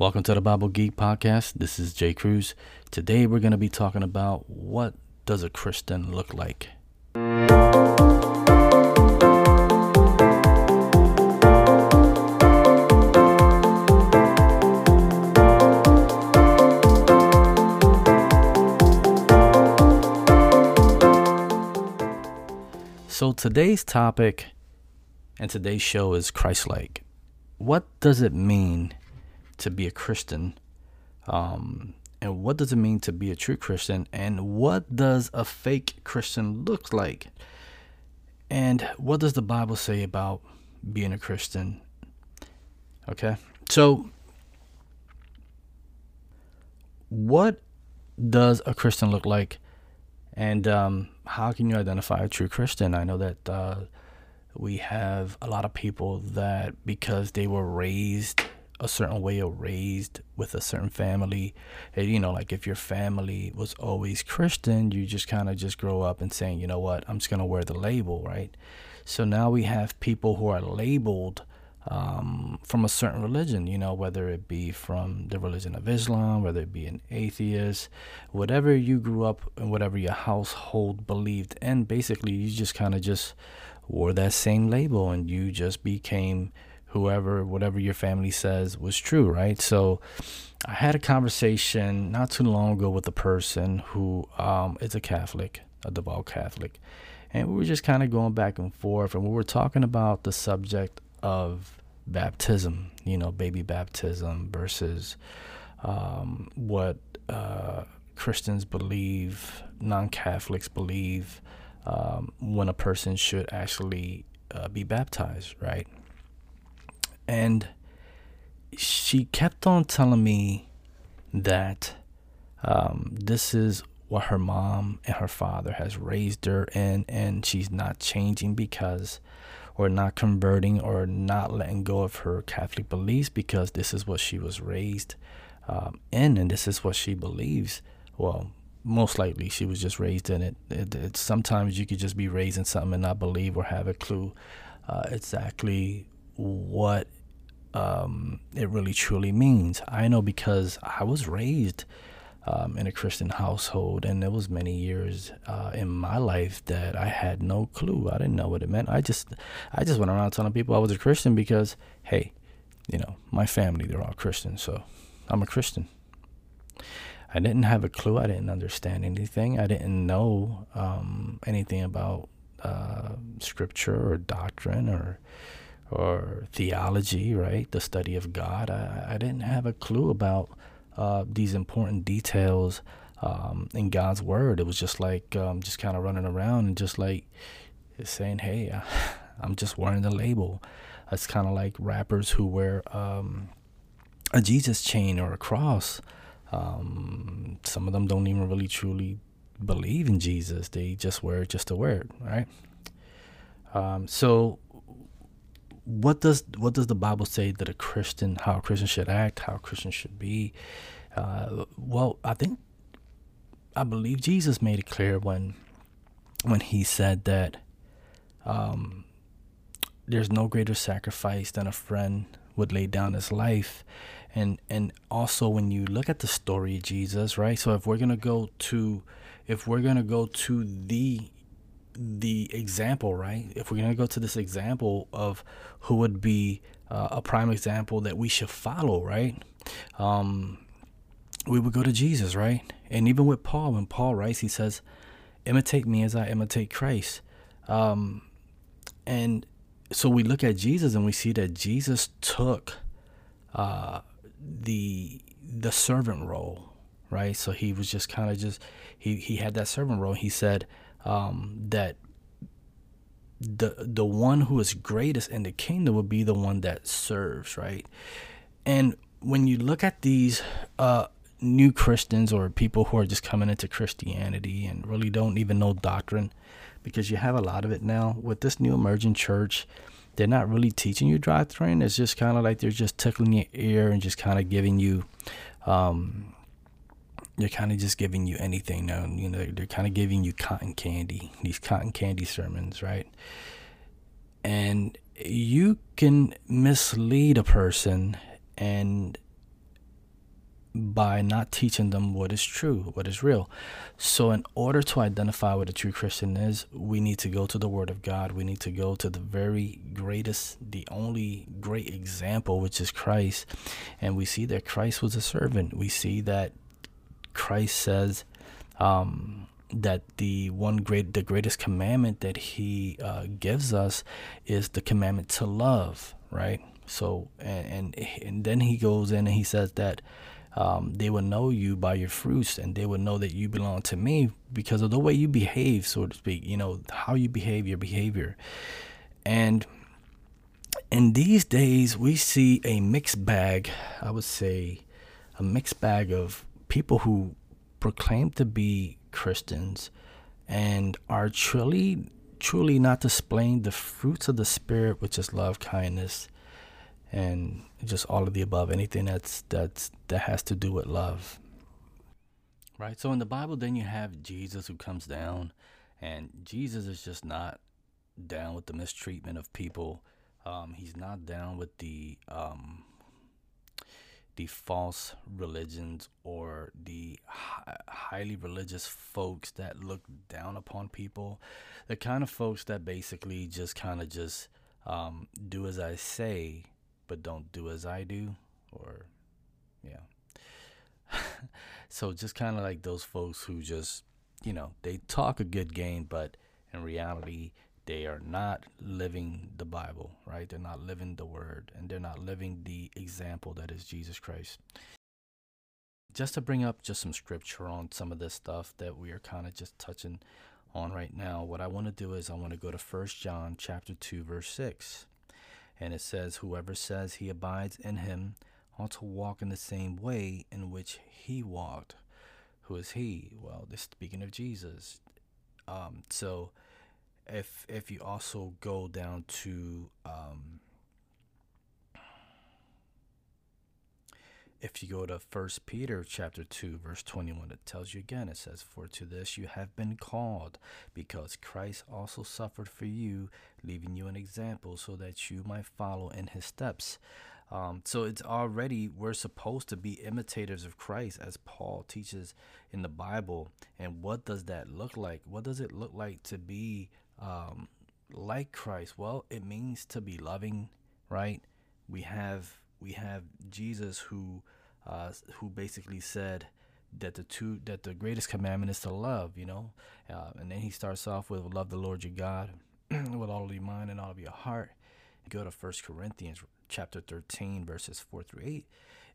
Welcome to the Bible Geek Podcast. This is Jay Cruz. Today we're going to be talking about what does a Christian look like? So today's topic and today's show is Christ-like. What does it mean to be a Christian, and what does it mean to be a true Christian, and what does a fake Christian look like, and what does the Bible say about being a Christian? Okay, so what does a Christian look like, and how can you identify a true Christian? I know that we have a lot of people that because they were raised a certain way or raised with a certain family, and, you know, like if your family was always Christian, you just kind of just grow up and saying, you know what, I'm just going to wear the label, right? So now we have people who are labeled from a certain religion, you know, whether it be from the religion of Islam, whether it be an atheist, whatever you grew up and whatever your household believed in, basically you just kind of just wore that same label and you just became whoever, whatever your family says was true, right? So I had a conversation not too long ago with a person who is a Catholic, a devout Catholic. And we were just kind of going back and forth, and we were talking about the subject of baptism, you know, baby baptism versus what Christians believe, non-Catholics believe, when a person should actually be baptized, right? And she kept on telling me that this is what her mom and her father has raised her in, and she's not changing because, or not converting or not letting go of her Catholic beliefs because this is what she was raised in, and this is what she believes. Well, most likely she was just raised in it. It's sometimes you could just be raised in something and not believe or have a clue exactly what it really truly means. I know because I was raised in a Christian household, and there was many years in my life that I had no clue. I didn't know what it meant. I just went around telling people I was a Christian because, hey, you know, my family, they're all Christian, so I'm a Christian. I didn't have a clue. I didn't understand anything. I didn't know anything about scripture or doctrine or theology, right? The study of God. I didn't have a clue about these important details in God's word. It was just like just kind of running around and just like saying, hey, I'm just wearing the label. It's kind of like rappers who wear a Jesus chain or a cross. Some of them don't even really truly believe in Jesus. They just wear it just to wear it, right? So what does the Bible say that a Christian, how a Christian should act, how a Christian should be? Well, I believe Jesus made it clear when he said that there's no greater sacrifice than a friend would lay down his life. And also when you look at the story of Jesus, right? So if we're gonna go to the example, right? If we're going to go to this example of who would be a prime example that we should follow, right? We would go to Jesus, right? And even with Paul, when Paul writes, he says, imitate me as I imitate Christ. And so we look at Jesus and we see that Jesus took the servant role, right? So he was just kind of just, he had that servant role. He said, that the one who is greatest in the kingdom would be the one that serves, right? And when you look at these new Christians or people who are just coming into Christianity and really don't even know doctrine, because you have a lot of it now with this new emerging church, they're not really teaching you doctrine. It's just kind of like they're just tickling your ear and just kind of giving you they're kind of just giving you anything now, you know, they're kind of giving you cotton candy, these cotton candy sermons, right? And you can mislead a person and by not teaching them what is true, what is real. So in order to identify what a true Christian is, we need to go to the Word of God. We need to go to the very greatest, the only great example, which is Christ. And we see that Christ was a servant. We see that Christ says that the greatest commandment that he gives us is the commandment to love, right? So, and then he goes in and he says that they will know you by your fruits, and they will know that you belong to me because of the way you behave, so to speak, you know, how you behave, your behavior. And in these days, we see a mixed bag, I would say, a mixed bag of people who proclaim to be Christians and are truly not displaying the fruits of the Spirit, which is love, kindness, and just all of the above, anything that has to do with love, right? So in the Bible, then you have Jesus who comes down, and Jesus is just not down with the mistreatment of people. He's not down with the false religions or the highly religious folks that look down upon people, the kind of folks that basically just kind of just do as I say, but don't do as I do, or yeah. So just kind of like those folks who just, you know, they talk a good game, but in reality, they are not living the Bible, right? They're not living the Word, and they're not living the example that is Jesus Christ. Just to bring up just some scripture on some of this stuff that we are kind of just touching on right now, what I want to do is I want to go to 1 John chapter 2, verse 6. And it says, whoever says he abides in him ought to walk in the same way in which he walked. Who is he? Well, this is speaking of Jesus. So if you also go down to, if you go to 1 Peter chapter 2, verse 21, it tells you again, it says, for to this you have been called, because Christ also suffered for you, leaving you an example so that you might follow in his steps. So it's already, we're supposed to be imitators of Christ, as Paul teaches in the Bible. And what does that look like? What does it look like to be like Christ? Well, it means to be loving, right? We have Jesus who basically said that the greatest commandment is to love, you know, and then he starts off with love the Lord your God with all of your mind and all of your heart. Go to 1 Corinthians chapter 13, verses 4-8.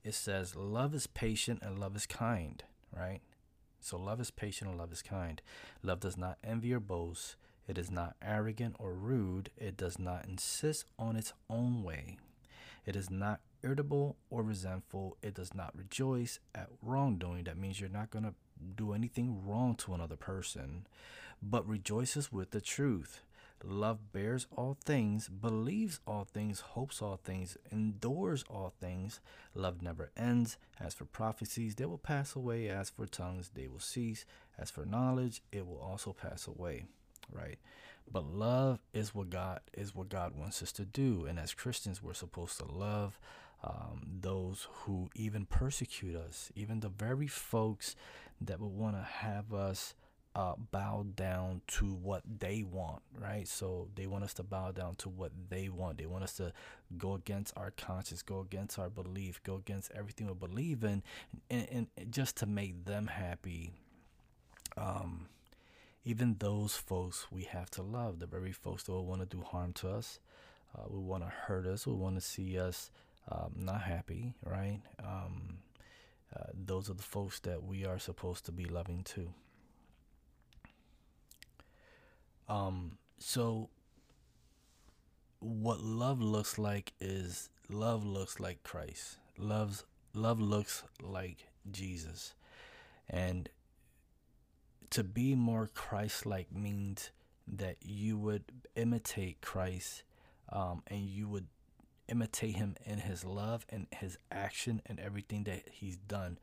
It says, love is patient and love is kind, right? So love is patient and love is kind. Love does not envy or boast. It is not arrogant or rude. It does not insist on its own way. It is not irritable or resentful. It does not rejoice at wrongdoing. That means you're not going to do anything wrong to another person, but rejoices with the truth. Love bears all things, believes all things, hopes all things, endures all things. Love never ends. As for prophecies, they will pass away. As for tongues, they will cease. As for knowledge, it will also pass away, right? But love is what God wants us to do. And as Christians, we're supposed to love those who even persecute us, even the very folks that would want to have us bow down to what they want, right? So they want us to bow down to what they want. They want us to go against our conscience, go against our belief, go against everything we believe in, and just to make them happy. Even those folks we have to love, the very folks that will want to do harm to us, will want to hurt us, will want to see us not happy, right? Those are the folks that we are supposed to be loving too. So what love looks like is love looks like Christ. Love looks like Jesus. And to be more Christ-like means that you would imitate Christ, and you would imitate him in his love and his action and everything that he's done.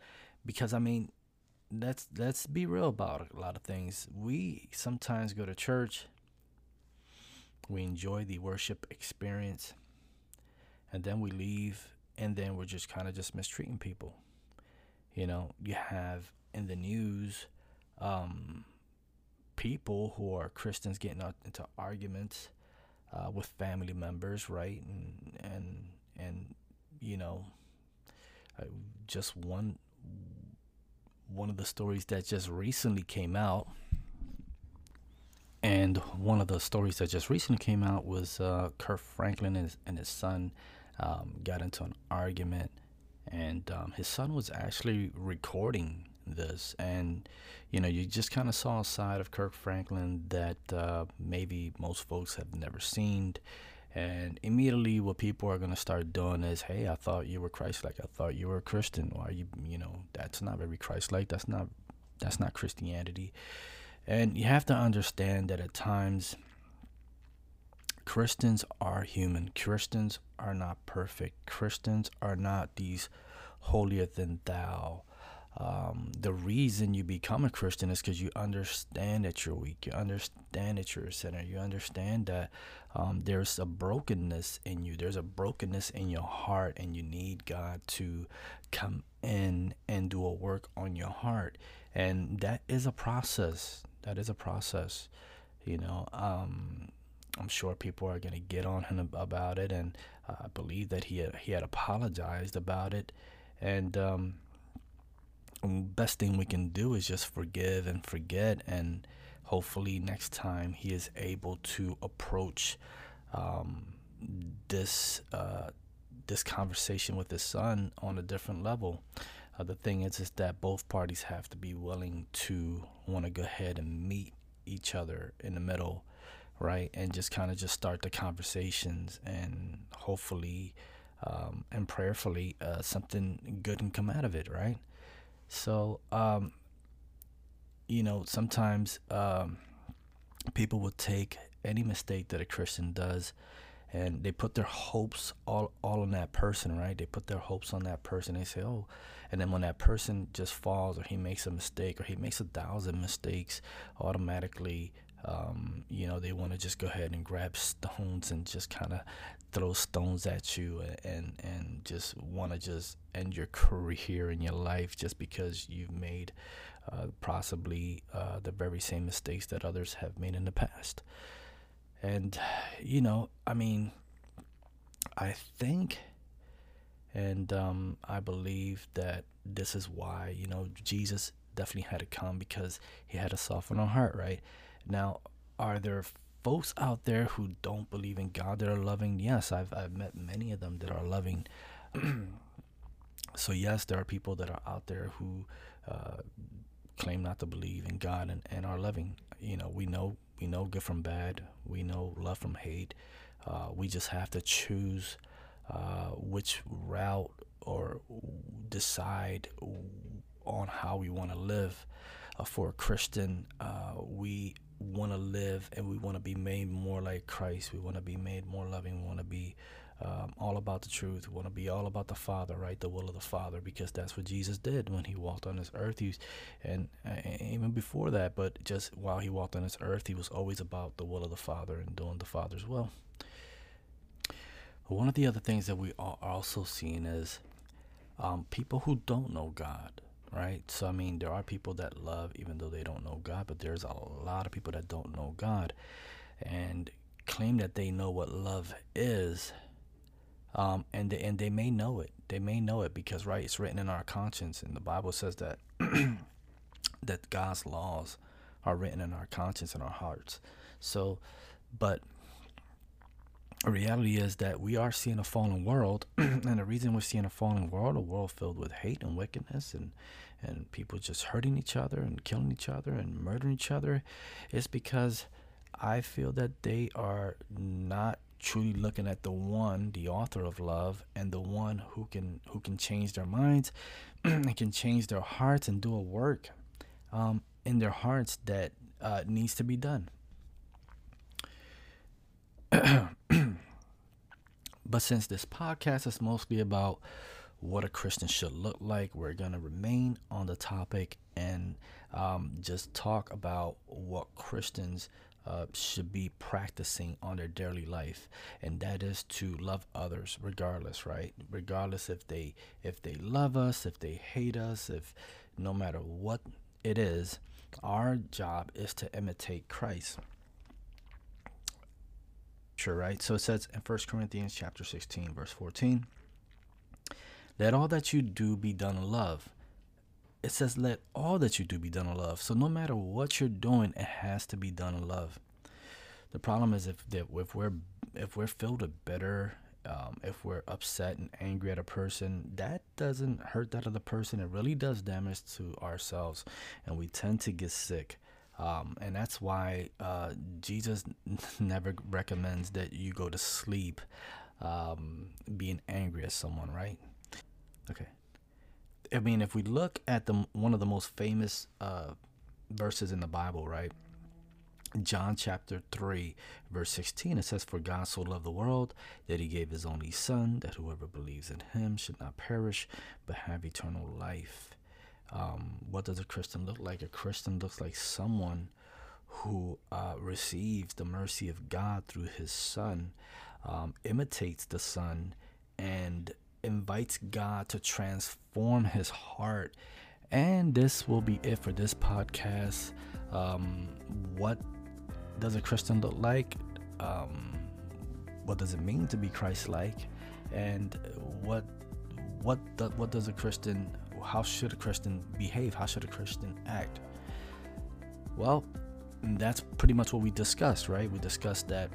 Because, I mean, let's be real about it. A lot of things. We sometimes go to church. We enjoy the worship experience. And then we leave, and then we're just kind of just mistreating people. You know, you have in the news people who are Christians getting out into arguments with family members, right? And you know, just one of the stories that just recently came out, was Kirk Franklin and his son got into an argument, and his son was actually recording this. And you know, you just kind of saw a side of Kirk Franklin that maybe most folks have never seen. And immediately what people are going to start doing is, hey, I thought you were Christ-like. I thought you were a Christian. Why are you, you know, that's not very Christ-like. That's not Christianity. And you have to understand that at times Christians are human. Christians are not perfect. Christians are not these holier than thou. The reason you become a Christian is because you understand that you're weak. You understand that you're a sinner. You understand that there's a brokenness in you. There's a brokenness in your heart, and you need God to come in and do a work on your heart. And that is a process. That is a process. You know, I'm sure people are going to get on him about it, and I believe that he had apologized about it. And best thing we can do is just forgive and forget, and hopefully next time he is able to approach this conversation with his son on a different level. The thing is that both parties have to be willing to want to go ahead and meet each other in the middle, right? And just kind of just start the conversations, and hopefully and prayerfully something good can come out of it, right? So, you know, sometimes people will take any mistake that a Christian does, and they put their hopes all on that person, right? They put their hopes on that person. They say, oh, and then when that person just falls, or he makes a mistake, or he makes 1,000 mistakes, automatically, you know, they want to just go ahead and grab stones and just kind of throw stones at you, and just want to just end your career and your life just because you've made possibly the very same mistakes that others have made in the past. And, you know, I mean, I think and I believe that this is why, you know, Jesus definitely had to come, because he had to soften our heart, right? Now, are there folks out there who don't believe in God that are loving? Yes, I've met many of them that are loving. So, yes, there are people that are out there who claim not to believe in God and are loving. You know, we know good from bad. We know love from hate. We just have to choose which route, or decide on how we want to live. For a Christian, we want to live, and we want to be made more like Christ. We want to be made more loving. We want to be all about the truth. We want to be all about the Father, right? The will of the Father, because that's what Jesus did when he walked on this earth. And even before that, but just while he walked on this earth, he was always about the will of the Father and doing the Father's will. But one of the other things that we are also seeing is people who don't know God. Right? So, I mean, there are people that love even though they don't know God, but there's a lot of people that don't know God and claim that they know what love is. And they may know it. They may know it because, right, it's written in our conscience. And the Bible says that that God's laws are written in our conscience and our hearts. So, but the reality is that we are seeing a fallen world, and the reason we're seeing a fallen world, a world filled with hate and wickedness, and people just hurting each other and killing each other and murdering each other, is because I feel that they are not truly looking at the one, the author of love, and the one who can change their minds and can change their hearts and do a work in their hearts that needs to be done. But since this podcast is mostly about what a Christian should look like, we're going to remain on the topic and just talk about what Christians should be practicing on their daily life, and that is to love others regardless, right? Regardless if they love us, if they hate us, if no matter what it is, our job is to imitate Christ. Sure, right? So it says in 1 Corinthians chapter 16, verse 14, let all that you do be done in love. It says, let all that you do be done in love. So no matter what you're doing, it has to be done in love. The problem is if we're filled with bitter, if we're upset and angry at a person, that doesn't hurt that other person. It really does damage to ourselves, and we tend to get sick. And that's why Jesus never recommends that you go to sleep being angry at someone, right? Okay. I mean, if we look at one of the most famous verses in the Bible, right? John chapter 3, verse 16, it says, for God so loved the world that he gave his only son, that whoever believes in him should not perish, but have eternal life. What does a Christian look like? A Christian looks like someone who receives the mercy of God through his son, imitates the son, and invites God to transform his heart. And this will be it for this podcast. What does a Christian look like? What does it mean to be Christ-like? And what does a Christian? How should a Christian behave? How should a Christian act? Well, that's pretty much what we discussed, right? We discussed that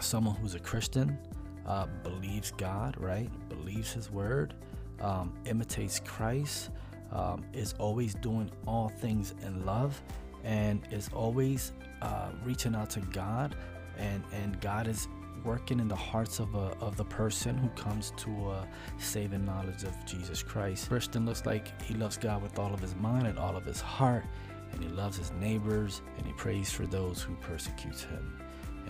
someone who's a Christian believes God, right? Believes his word, imitates Christ, is always doing all things in love, and is always reaching out to God, and God is working in the hearts of the person who comes to a saving knowledge of Jesus Christ. Christian looks like he loves God with all of his mind and all of his heart, and he loves his neighbors, and he prays for those who persecute him.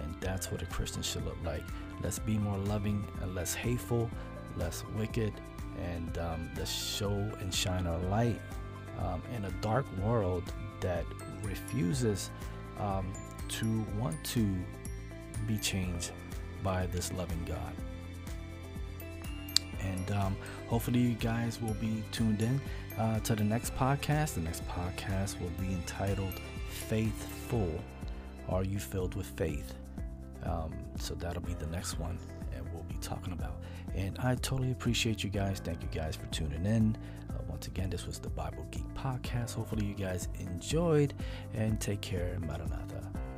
And that's what a Christian should look like. Let's be more loving and less hateful, less wicked, and let's show and shine our light in a dark world that refuses to want to be changed by this loving God. And hopefully you guys will be tuned in to the next podcast. The next podcast will be entitled Faithful. Are you filled with faith? So that'll be the next one, and we'll be talking about. And I totally appreciate you guys. Thank you guys for tuning in. Once again, this was the Bible Geek Podcast. Hopefully you guys enjoyed, and take care. Maranatha.